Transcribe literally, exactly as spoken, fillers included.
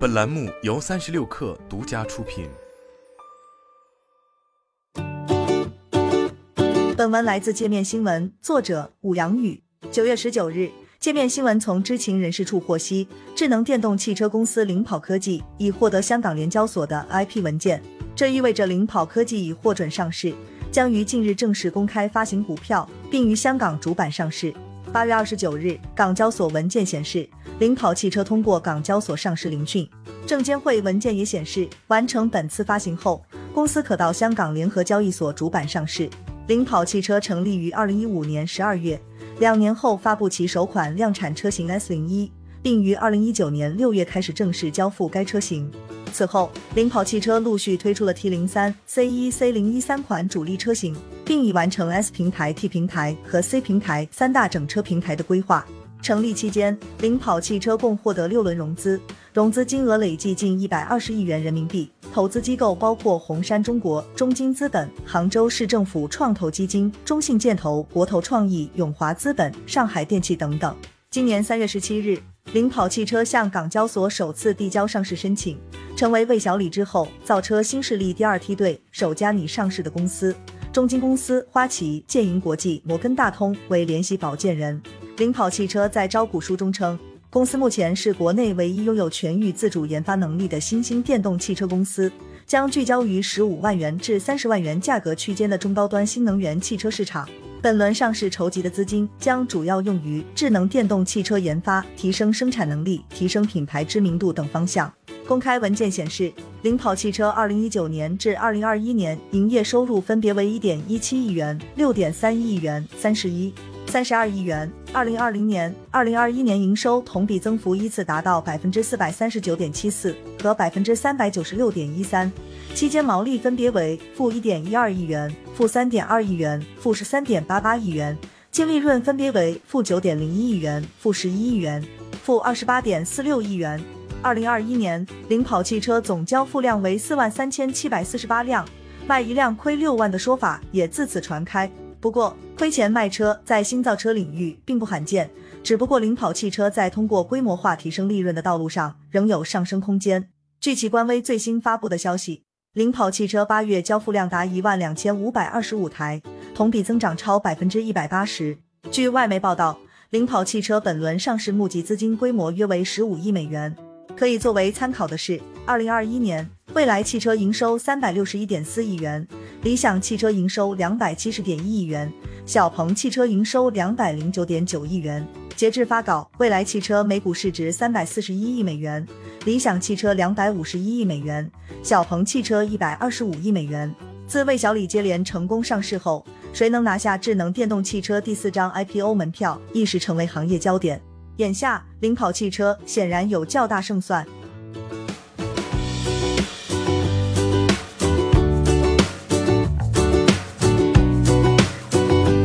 本栏目由三十六氪独家出品。本文来自界面新闻，作者武阳宇。九月十九日，界面新闻从知情人士处获悉，智能电动汽车公司领跑科技已获得香港联交所的 I P 文件，这意味着领跑科技已获准上市，将于近日正式公开发行股票，并于香港主板上市。八月二十九日，港交所文件显示，领跑汽车通过港交所上市聆讯。证监会文件也显示，完成本次发行后，公司可到香港联合交易所主板上市。领跑汽车成立于二零一五年十二月，两年后发布其首款量产车型 S零一，并于二零一九年六月开始正式交付该车型。此后，领跑汽车陆续推出了 T 零三、C 一、C 零一三款主力车型，并已完成 S 平台、T 平台和 C 平台三大整车平台的规划。成立期间，领跑汽车共获得六轮融资，融资金额累计近一百二十亿元人民币。投资机构包括红杉中国、中金资本、杭州市政府创投基金、中信建投、国投创意、永华资本、上海电气等等。今年三月十七日，领跑汽车向港交所首次递交上市申请，成为魏小李之后造车新势力第二梯队首家拟上市的公司。中金公司、花旗、建银国际、摩根大通为联席保荐人。领跑汽车在招股书中称，公司目前是国内唯一拥有全域自主研发能力的新兴电动汽车公司，将聚焦于十五万元至三十万元价格区间的中高端新能源汽车市场。本轮上市筹集的资金将主要用于智能电动汽车研发、提升生产能力、提升品牌知名度等方向。公开文件显示，领跑汽车二零一九年至二零二一年营业收入分别为 一点一七亿元、六点三一亿元、三十一、三十二亿元。二零二零年、二零二一年营收同比增幅依次达到 百分之四百三十九点七四 和 百分之三百九十六点一三，期间毛利分别为负 一点一二亿元、负 三点二亿元、负 十三点八八亿元，净利润分别为负 九点零一亿元、负十一亿元、负 二十八点四六亿元。二零二一年，领跑汽车总交付量为 四万三千七百四十八辆，卖一辆亏六万的说法也自此传开。不过，亏钱卖车在新造车领域并不罕见，只不过领跑汽车在通过规模化提升利润的道路上仍有上升空间。据其官微最新发布的消息，领跑汽车八月交付量达一万两千五百二十五台，同比增长超 百分之一百八十。 据外媒报道，领跑汽车本轮上市募集资金规模约为十五亿美元。可以作为参考的是，二零二一年蔚来汽车营收 三百六十一点四亿元，理想汽车营收 二百七十点一亿元，小鹏汽车营收 二百零九点九亿元。截至发稿，蔚来汽车每股市值三百四十一亿美元，理想汽车二百五十一亿美元，小鹏汽车一百二十五亿美元。自魏小李接连成功上市后，谁能拿下智能电动汽车第四张 I P O 门票，一时成为行业焦点。眼下，领跑汽车显然有较大胜算，